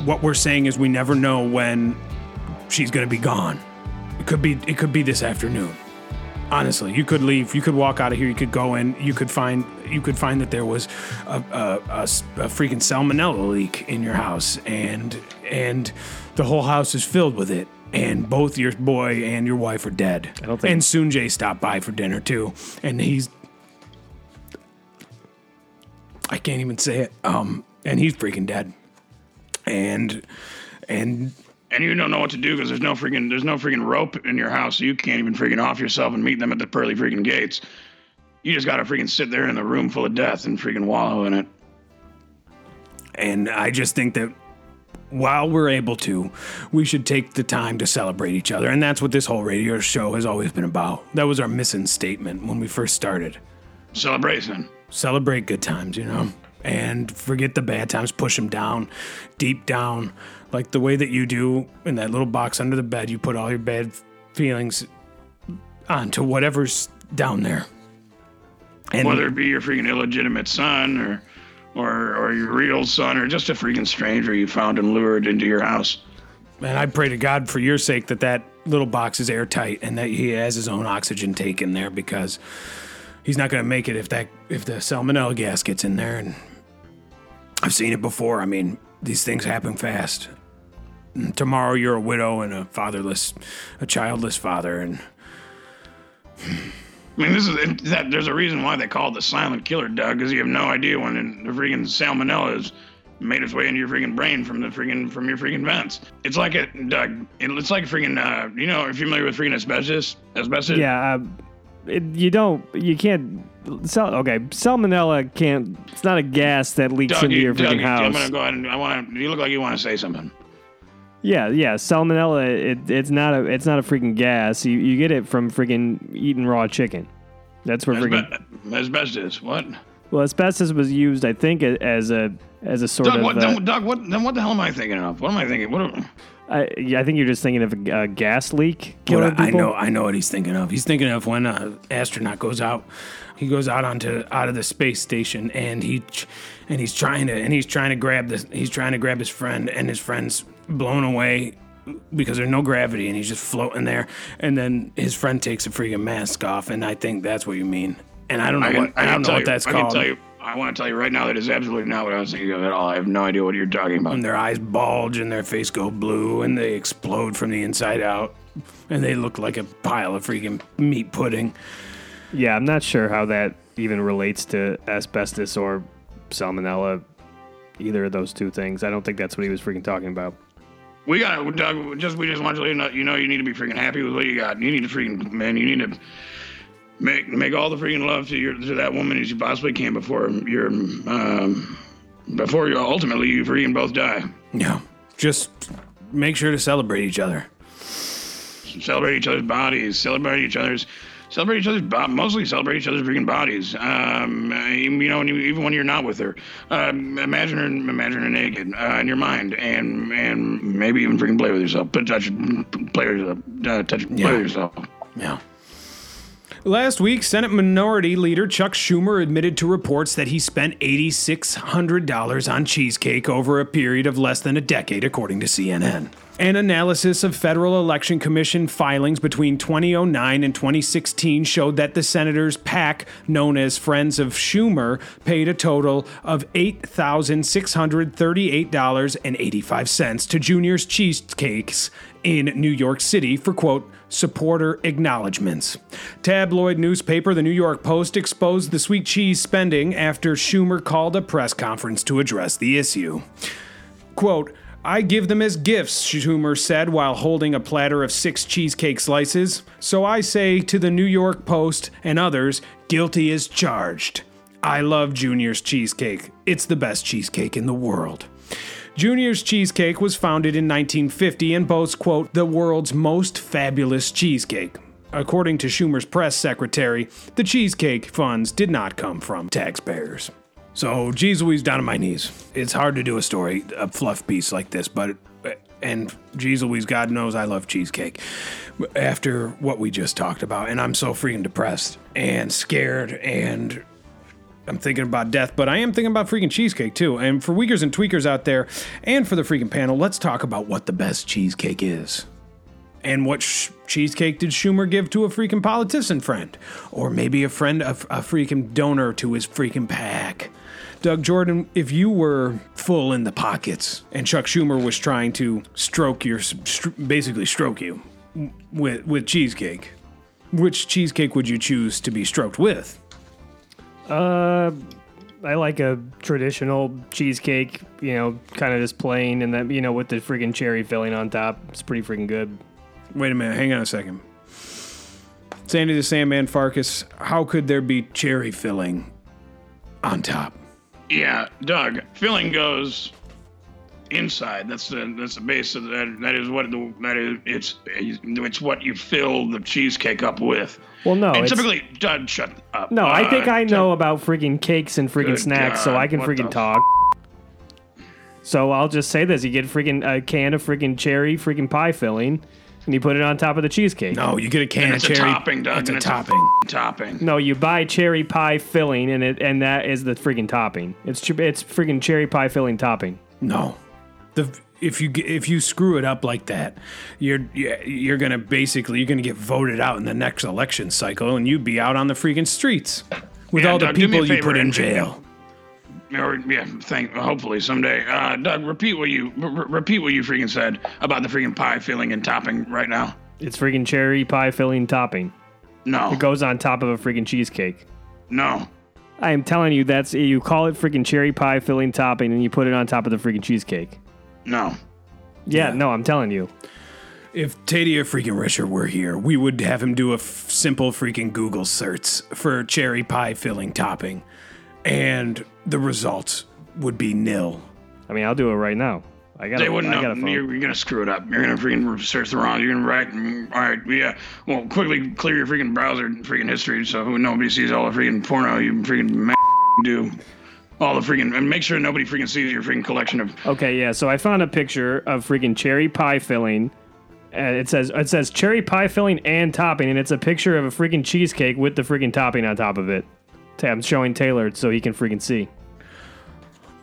what we're saying is we never know when she's going to be gone. It could be this afternoon. Honestly, you could leave. You could walk out of here. You could go in. You could find that there was a freaking salmonella leak in your house, and the whole house is filled with it. And both your boy and your wife are dead. I don't think. And Soonjay stopped by for dinner too, and I can't even say it. And he's freaking dead. And you don't know what to do because there's no freaking rope in your house, so you can't even freaking off yourself and meet them at the pearly freaking gates. You just gotta freaking sit there in the room full of death and freaking wallow in it. And I just think that while we're able to, we should take the time to celebrate each other, and that's what this whole radio show has always been about. That was our mission statement when we first started. Celebration. Celebrate good times, you know? And forget the bad times, push them down, deep down, like the way that you do in that little box under the bed. You put all your bad feelings onto whatever's down there. And whether it be your freaking illegitimate son or your real son or just a freaking stranger you found and lured into your house. And I pray to God for your sake that little box is airtight and that he has his own oxygen tank in there, because he's not going to make it if the salmonella gas gets in there. And I've seen it before. I mean, These things happen fast. Tomorrow you're a widow and a childless father, and... I mean, there's a reason why they call it the silent killer, Doug, because you have no idea when the freaking salmonella has made its way into your freaking brain from your freaking vents. It's like you know, are you familiar with freaking asbestos? Yeah, salmonella can't, it's not a gas that leaks into your freaking house. I'm going to go ahead and you look like you want to say something. Yeah. Salmonella, it's not a freaking gas. You get it from freaking eating raw chicken. That's where freaking asbestos. What? Well, asbestos was used, I think, as a sort Doug, of. What the hell am I thinking of? What am I thinking? I think you're just thinking of a gas leak. I know what he's thinking of. He's thinking of when an astronaut goes out. He goes out of the space station, and he's trying to grab his friend, and his friend's blown away because there's no gravity, and he's just floating there. And then his friend takes a freaking mask off, and I think that's what you mean. And I don't know what that's called. I want to tell you right now that is absolutely not what I was thinking of at all. I have no idea what you're talking about. And their eyes bulge, and their face go blue, and they explode from the inside out, and they look like a pile of freaking meat pudding. Yeah, I'm not sure how that even relates to asbestos or salmonella, either of those two things. I don't think that's what he was freaking talking about. We got, Doug, we just want you to let you know you need to be freaking happy with what you got. You need to freaking, man, you need to make all the freaking love to that woman as you possibly can before you ultimately you freaking both die. Yeah. Just make sure to celebrate each other. Celebrate each other's bodies. Celebrate each other's freaking bodies. You know, even when you're not with her, imagine her naked in your mind, and maybe even freaking play with yourself. Play with yourself. Yeah. Last week, Senate Minority Leader Chuck Schumer admitted to reports that he spent $8,600 on cheesecake over a period of less than a decade, according to CNN. An analysis of Federal Election Commission filings between 2009 and 2016 showed that the senator's PAC, known as Friends of Schumer, paid a total of $8,638.85 to Junior's Cheesecakes in New York City for, quote, supporter acknowledgments. Tabloid newspaper The New York Post exposed the sweet cheese spending after Schumer called a press conference to address the issue. Quote, I give them as gifts, Schumer said while holding a platter of 6 cheesecake slices. So I say to the New York Post and others, guilty as charged. I love Junior's Cheesecake. It's the best cheesecake in the world. Junior's Cheesecake was founded in 1950 and boasts, quote, the world's most fabulous cheesecake. According to Schumer's press secretary, the cheesecake funds did not come from taxpayers. So, geez Louise, down on my knees. It's hard to do a story, a fluff piece like this, and geez Louise, God knows I love cheesecake. After what we just talked about, and I'm so freaking depressed and scared, and I'm thinking about death, but I am thinking about freaking cheesecake too. And for weakers and tweakers out there, and for the freaking panel, let's talk about what the best cheesecake is. And what cheesecake did Schumer give to a freaking politician friend? Or maybe a friend, a freaking donor to his freaking pack. Doug Jordan, if you were full in the pockets and Chuck Schumer was trying to basically stroke you with cheesecake, which cheesecake would you choose to be stroked with? I like a traditional cheesecake, you know, kind of just plain, and that, you know, with the freaking cherry filling on top. It's pretty freaking good. Wait a minute, hang on a second. Sandy the Sandman Farkas, how could there be cherry filling on top? Yeah, Doug. Filling goes inside. That's the base of that. It's what you fill the cheesecake up with. Well, no. And typically, Doug, shut up. No, I think I know about freaking cakes and freaking snacks, God, so I can freaking talk. So I'll just say this: you get freaking a can of freaking cherry freaking pie filling, and you put it on top of the cheesecake. No, you get a can of cherry. It's a topping, Doug. It's a topping. No, you buy cherry pie filling, and that is the freaking topping. It's freaking cherry pie filling topping. No, if you screw it up like that, you're gonna get voted out in the next election cycle, and you'd be out on the freaking streets with all the people you put in jail. Hopefully someday. Doug, repeat what you freaking said about the freaking pie filling and topping right now. It's freaking cherry pie filling topping. No. It goes on top of a freaking cheesecake. No. I am telling you, that's you call it freaking cherry pie filling topping and you put it on top of the freaking cheesecake. No. Yeah, no, I'm telling you. If Tadia freaking Risher were here, we would have him do a simple freaking Google search for cherry pie filling topping. And the results would be nil. I mean, I'll do it right now. They wouldn't know. You're gonna screw it up. You're gonna freaking search the wrong. You're gonna write. All right, yeah. Well, quickly clear your freaking browser and freaking history so nobody sees all the freaking porno you freaking do. All the freaking and make sure nobody freaking sees your freaking collection of. Okay, yeah. So I found a picture of freaking cherry pie filling. It says cherry pie filling and topping, and it's a picture of a freaking cheesecake with the freaking topping on top of it. I'm showing Taylor so he can freaking see.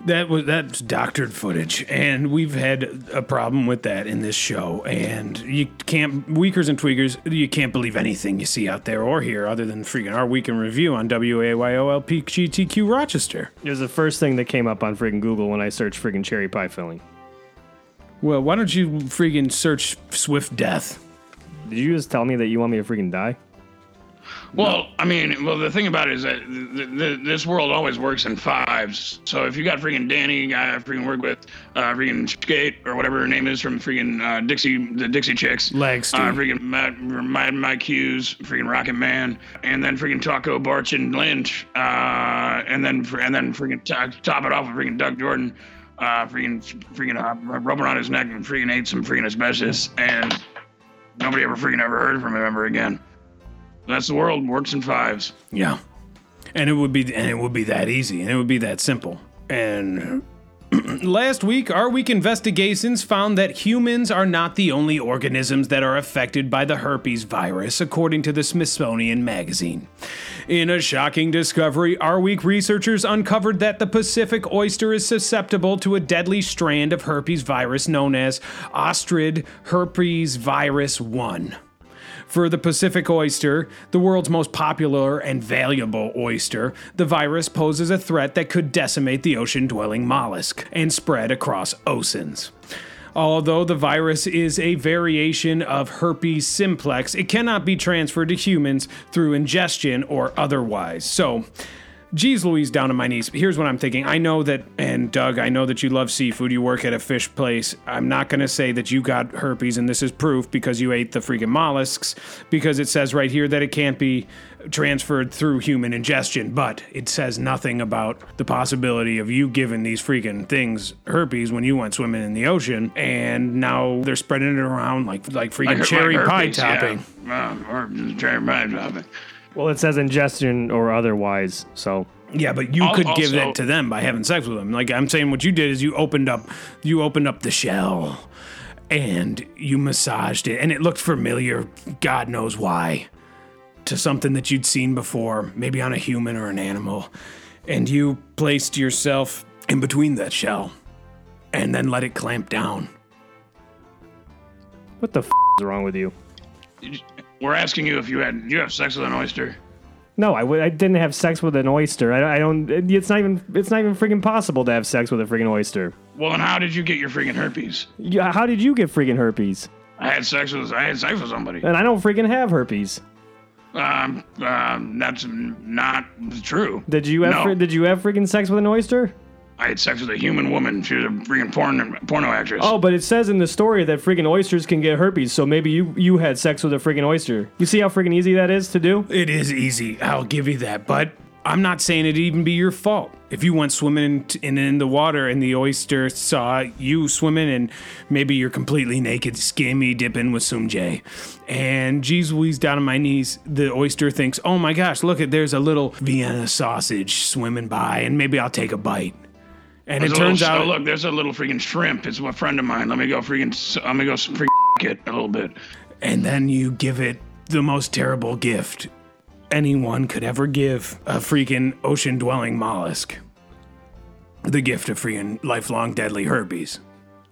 That's doctored footage, and we've had a problem with that in this show. And you can't, Weakers and Tweakers, you can't believe anything you see out there or here other than freaking our Week in Review on W-A-Y-O-L-P GTQ Rochester. It was the first thing that came up on freaking Google when I searched freaking cherry pie filling. Well, why don't you freaking search Swift Death? Did you just tell me that you want me to freaking die? Well, I mean, the thing about it is that this world always works in fives. So if you got freaking Danny, guy I freaking work with, freaking Skate or whatever her name is from freaking the Dixie Chicks, Lagstie, freaking Mad Mike Hughes, freaking Rocket Man, and then freaking Taco Porchon-Lynch, and then freaking top it off with freaking Doug Gordon, rubbing on his neck and freaking ate some freaking asbestos, and nobody ever heard from him ever again. That's the world, works in fives. Yeah. And it would be that easy, and it would be that simple. And last week, our week investigations found that humans are not the only organisms that are affected by the herpes virus, according to the Smithsonian Magazine. In a shocking discovery, our week researchers uncovered that the Pacific oyster is susceptible to a deadly strand of herpes virus known as Ostrid herpes virus 1. For the Pacific oyster, the world's most popular and valuable oyster, the virus poses a threat that could decimate the ocean-dwelling mollusk and spread across oceans. Although the virus is a variation of herpes simplex, it cannot be transferred to humans through ingestion or otherwise. So, geez Louise, down on my knees. Here's what I'm thinking. I know that, and Doug, I know that you love seafood. You work at a fish place. I'm not going to say that you got herpes, and this is proof because you ate the freaking mollusks, because it says right here that it can't be transferred through human ingestion, but it says nothing about the possibility of you giving these freaking things herpes when you went swimming in the ocean, and now they're spreading it around like freaking cherry pie topping. Cherry pie topping. Well, it says ingestion or otherwise, so... Yeah, but you could also give that to them by having sex with them. Like, I'm saying what you did is you opened up the shell, and you massaged it, and it looked familiar, God knows why, to something that you'd seen before, maybe on a human or an animal, and you placed yourself in between that shell, and then let it clamp down. What the f*** is wrong with you? We're asking you if you have sex with an oyster. No, I didn't have sex with an oyster. I don't. It's not even freaking possible to have sex with a freaking oyster. Well, then how did you get your freaking herpes? Yeah, how did you get freaking herpes? I had sex with somebody. And I don't freaking have herpes. That's not true. Did you have freaking sex with an oyster? I had sex with a human woman. She was a freaking porno actress. Oh, but it says in the story that freaking oysters can get herpes, so maybe you had sex with a freaking oyster. You see how freaking easy that is to do? It is easy. I'll give you that, but I'm not saying it'd even be your fault. If you went swimming in the water and the oyster saw you swimming and maybe you're completely naked, skimmy dipping with Sumjay, and geez Louise, down on my knees, the oyster thinks, oh my gosh, look, there's a little Vienna sausage swimming by, and maybe I'll take a bite. And there's it turns out... Oh, look, there's a little freaking shrimp. It's a friend of mine. I'm going to go freaking it a little bit. And then you give it the most terrible gift anyone could ever give a freaking ocean-dwelling mollusk. The gift of freaking lifelong deadly herpes.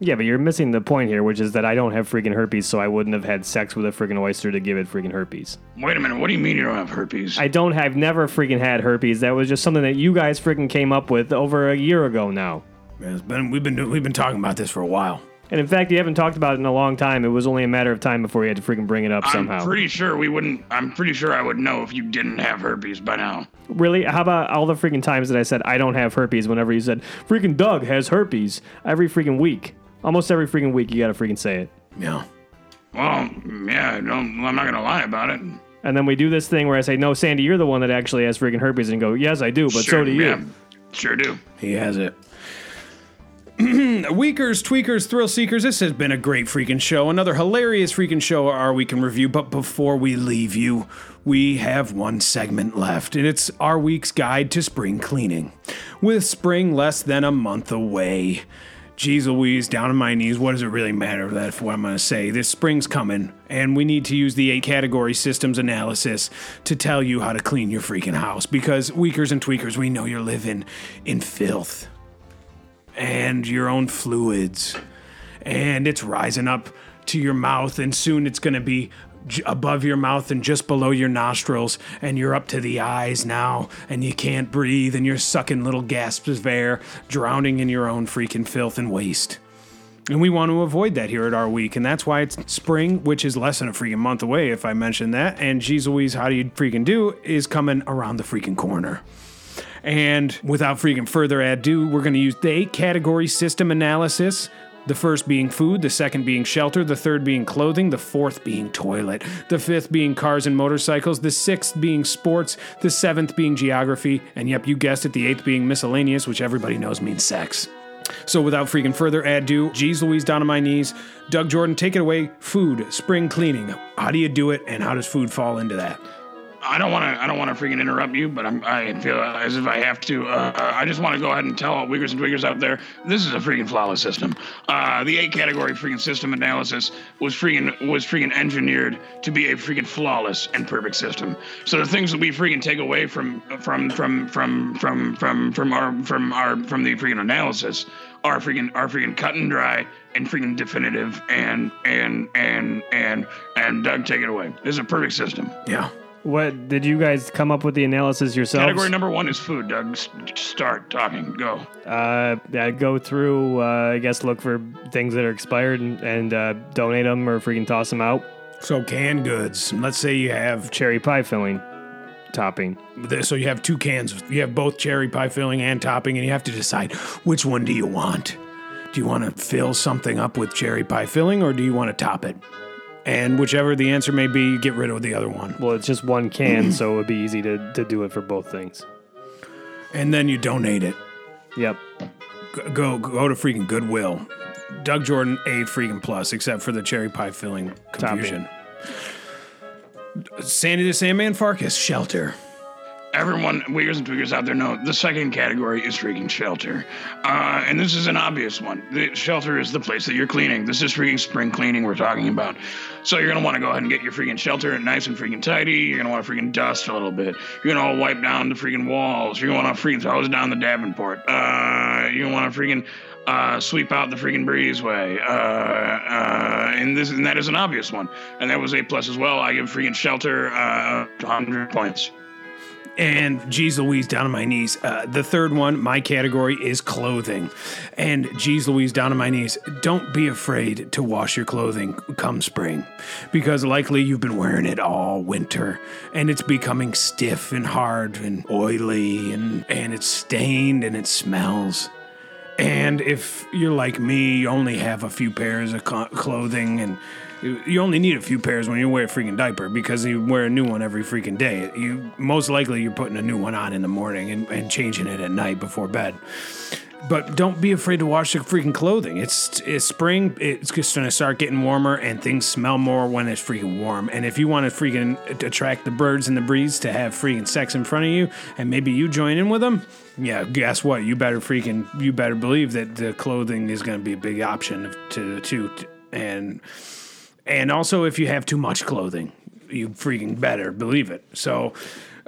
Yeah, but you're missing the point here, which is that I don't have freaking herpes, so I wouldn't have had sex with a freaking oyster to give it freaking herpes. Wait a minute, what do you mean you don't have herpes? I've never freaking had herpes. That was just something that you guys freaking came up with over a year ago now. Man, we've been talking about this for a while. And in fact, you haven't talked about it in a long time. It was only a matter of time before you had to freaking bring it up somehow. I'm pretty sure I would know if you didn't have herpes by now. Really? How about all the freaking times that I said I don't have herpes whenever you said, freaking Doug has herpes every freaking week. Almost every freaking week you gotta freaking say it. Yeah. Well, yeah, I'm not gonna lie about it. And then we do this thing where I say, no, Sandy, you're the one that actually has freaking herpes, and go, yes, I do, but sure, so do you. Yeah, sure do. He has it. Weakers, tweakers, thrill seekers, this has been a great freaking show. Another hilarious freaking show, our week in review. But before we leave you, we have one segment left, and it's our week's guide to spring cleaning. With spring less than a month away. Jeez Louise, down on my knees, what does it really matter that for what I'm going to say? This spring's coming, and we need to use the 8-category systems analysis to tell you how to clean your freaking house, because weakers and tweakers, we know you're living in filth and your own fluids, and it's rising up to your mouth, and soon it's going to be above your mouth and just below your nostrils, and you're up to the eyes now, and you can't breathe, and you're sucking little gasps of air, drowning in your own freaking filth and waste. And we want to avoid that here at our week, and that's why it's spring, which is less than a freaking month away, if I mention that, and geez Louise, how do you freaking do, is coming around the freaking corner. And without freaking further ado, we're going to use the 8-category system analysis. The first being food, the second being shelter, the third being clothing, the fourth being toilet, the fifth being cars and motorcycles, the sixth being sports, the seventh being geography, and yep, you guessed it, the eighth being miscellaneous, which everybody knows means sex. So without freaking further ado, geez Louise, down on my knees, Doug Gordon, take it away. Food, spring cleaning. How do you do it, and how does food fall into that? I don't want to freaking interrupt you, but I feel as if I have to. I just want to go ahead and tell all Uyghurs and Twiggers out there, this is a freaking flawless system. The 8-category freaking system analysis was freaking engineered to be a freaking flawless and perfect system. So the things that we freaking take away from the freaking analysis are freaking cut and dry and freaking definitive and Doug, take it away. This is a perfect system. Yeah. What, did you guys come up with the analysis yourselves? Category number 1 is food, Doug. Start talking. Go. I go through, I guess, look for things that are expired and donate them or freaking toss them out. So canned goods. Let's say you have cherry pie filling, topping. So you have 2 cans. You have both cherry pie filling and topping, and you have to decide which one do you want. Do you want to fill something up with cherry pie filling, or do you want to top it? And whichever the answer may be, you get rid of the other one. Well, it's just one can, so it would be easy to do it for both things. And then you donate it. Yep. Go to freaking Goodwill. Doug Jordan, A freaking plus, except for the cherry pie filling confusion. Topping. Sandy the Sandman Farkas, shelter. Everyone, Uyghurs and Twiggers out there know the second category is freaking shelter. And this is an obvious one. The shelter is the place that you're cleaning. This is freaking spring cleaning we're talking about. So you're going to want to go ahead and get your freaking shelter nice and freaking tidy. You're going to want to freaking dust a little bit. You're going to wipe down the freaking walls. You're going to want to freaking hose down the Davenport. You're going to want to freaking sweep out the freaking breezeway. And that is an obvious one. And that was A plus as well. I give freaking shelter 100 points. And geez Louise, down on my knees. The third one, my category, is clothing. And geez Louise, down on my knees. Don't be afraid to wash your clothing come spring, because likely you've been wearing it all winter, and it's becoming stiff and hard and oily and it's stained and it smells. And if you're like me, you only have a few pairs of clothing, and you only need a few pairs when you wear a freaking diaper, because you wear a new one every freaking day. You most likely you're putting a new one on in the morning and changing it at night before bed. But don't be afraid to wash your freaking clothing. It's spring. It's just going to start getting warmer, and things smell more when it's freaking warm. And if you want to freaking attract the birds and the breeze to have freaking sex in front of you, and maybe you join in with them, yeah, guess what? You better believe that the clothing is going to be a big option to. And also, if you have too much clothing, you freaking better believe it. So,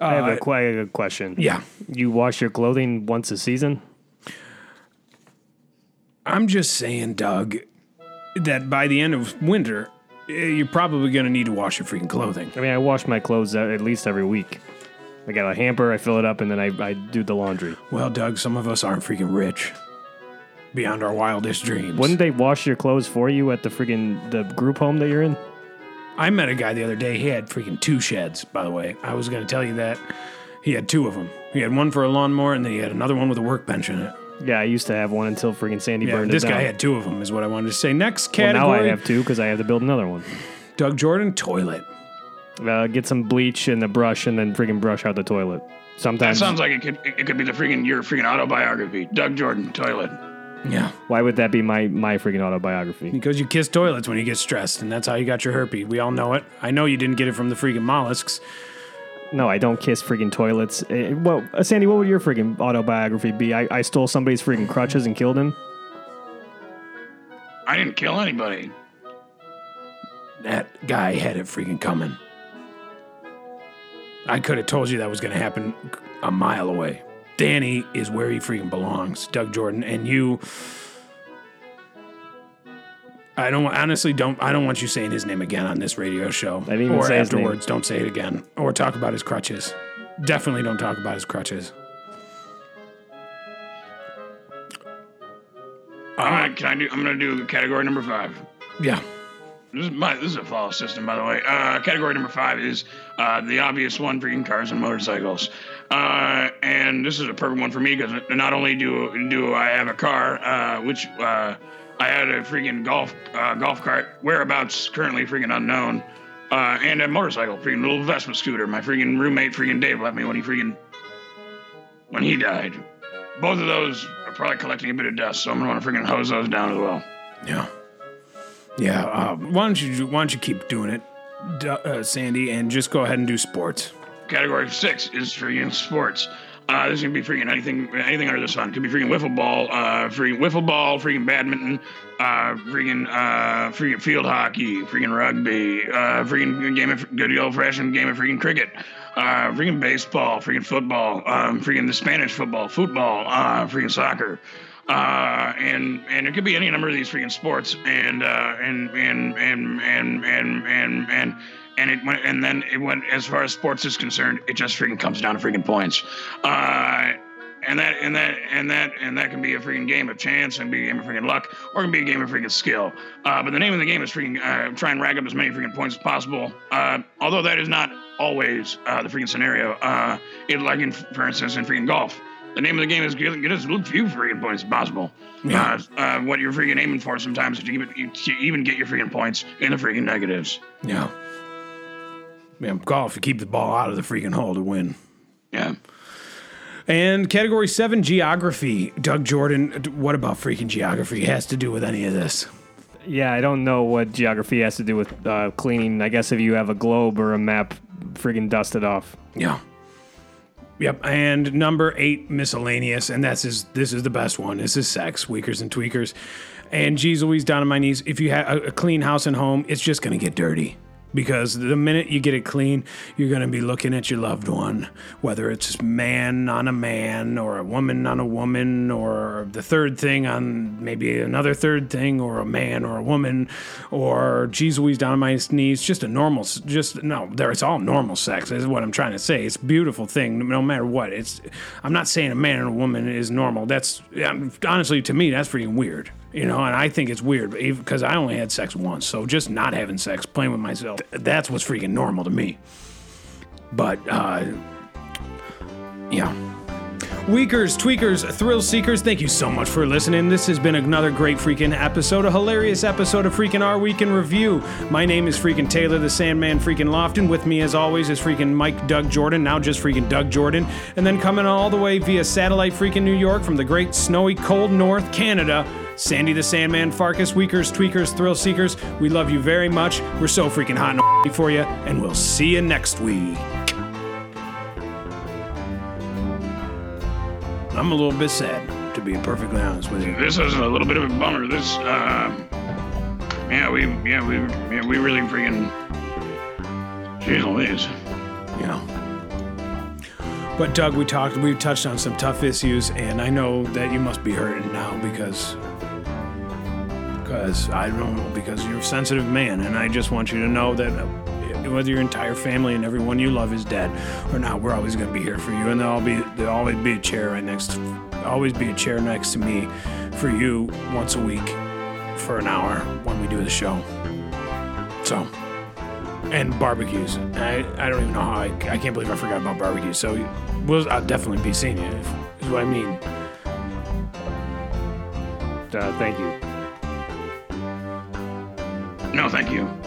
I have quite a good question. Yeah. You wash your clothing once a season? I'm just saying, Doug, that by the end of winter, you're probably going to need to wash your freaking clothing. I mean, I wash my clothes at least every week. I got a hamper, I fill it up, and then I do the laundry. Well, Doug, some of us aren't freaking rich. Beyond our wildest dreams. Wouldn't they wash your clothes for you at the group home that you're in? I met a guy the other day. He had freaking 2 sheds, by the way. I was going to tell you that. He had 2 of them. He had one for a lawnmower, and then he had another one with a workbench in it. Yeah, I used to have one until freaking Sandy burned it down. This guy had 2 of them is what I wanted to say. Next category. Well, now I have 2 because I have to build another one. Doug Jordan, toilet. Get some bleach and the brush and then freaking brush out the toilet. Sometimes. That sounds like it could be your freaking autobiography. Doug Jordan, toilet. Yeah. Why would that be my freaking autobiography? Because you kiss toilets when you get stressed, and that's how you got your herpes. We all know it. I know you didn't get it from the freaking mollusks. No, I don't kiss freaking toilets. Well, Sandy, what would your freaking autobiography be? I stole somebody's freaking crutches and killed him? I didn't kill anybody. That guy had it freaking coming. I could have told you that was going to happen a mile away. Danny is where he freaking belongs, Doug Jordan, and you. I don't want you saying his name again on this radio show. I didn't even say his name. Or afterwards, don't say it again. Or talk about his crutches. Definitely don't talk about his crutches. I'm going to do category number 5. Yeah. This is a follow system, by the way. Category number 5 is the obvious one, freaking cars and motorcycles. And this is a perfect one for me because not only do I have a car, which I had a freaking golf cart, whereabouts currently freaking unknown, and a motorcycle, freaking little Vespa scooter. My freaking roommate, freaking Dave, left me when he died. Both of those are probably collecting a bit of dust, so I'm going to want to freaking hose those down as well. Yeah. Yeah, why don't you keep doing it, Sandy, and just go ahead and do sports. Category 6 is freaking sports. This can be freaking anything under the sun. Could be freaking wiffle ball, freaking badminton, freaking field hockey, freaking rugby, freaking game of good old-fashioned game of freaking cricket, freaking baseball, freaking football, freaking the Spanish football, freaking soccer. And it could be any number of these freaking sports, and then as far as sports is concerned, it just freaking comes down to freaking points, and that can be a freaking game of chance, and be a game of freaking luck, or it can be a game of freaking skill. But the name of the game is freaking try and rack up as many freaking points as possible. Although that is not always the freaking scenario. For instance, in freaking golf. The name of the game is get as few freaking points as possible. Yeah. What you're freaking aiming for sometimes is to even get your freaking points in the freaking negatives. Yeah. Man, golf, you keep the ball out of the freaking hole to win. Yeah. And category 7, geography. Doug Jordan, what about freaking geography has to do with any of this? Yeah, I don't know what geography has to do with cleaning. I guess if you have a globe or a map, freaking dust it off. Yeah. Yep, and number 8, miscellaneous, and this is the best one. This is sex, Weakers and Tweakers. And geez Louise, down on my knees, if you have a clean house and home, it's just going to get dirty. Because the minute you get it clean, you're going to be looking at your loved one, whether it's man on a man or a woman on a woman or the third thing on maybe another third thing or a man or a woman or geez Louise, down on my knees, it's all normal sex is what I'm trying to say. It's a beautiful thing no matter what. I'm not saying a man and a woman is normal. That's honestly, to me, that's freaking weird. You know, and I think it's weird because I only had sex once, so just not having sex, playing with myself, that's what's freaking normal to me. But, yeah. Weakers, tweakers, thrill seekers, thank you so much for listening. This has been another great freaking episode, a hilarious episode of freaking Our Week in Review. My name is freaking Taylor the Sandman freaking Lofton. With me as always is freaking Mike Doug Jordan, now just freaking Doug Jordan. And then coming all the way via satellite freaking New York from the great snowy cold north Canada, Sandy the Sandman Farkas. Weakers, tweakers, thrill seekers, we love you very much. We're so freaking hot and for you, and we'll see you next week. I'm a little bit sad, to be perfectly honest with you. This is a little bit of a bummer. This, we really freaking, geez Louise. Yeah. But Doug, we've touched on some tough issues, and I know that you must be hurting now because because, I don't know, because you're a sensitive man, and I just want you to know that whether your entire family and everyone you love is dead or not, we're always going to be here for you, and there'll always be a chair right next to, always be a chair next to me for you once a week for an hour when we do the show. So, and barbecues. I don't even know how, I can't believe I forgot about barbecues, so I'll definitely be seeing you, is what I mean. Thank you. No, thank you.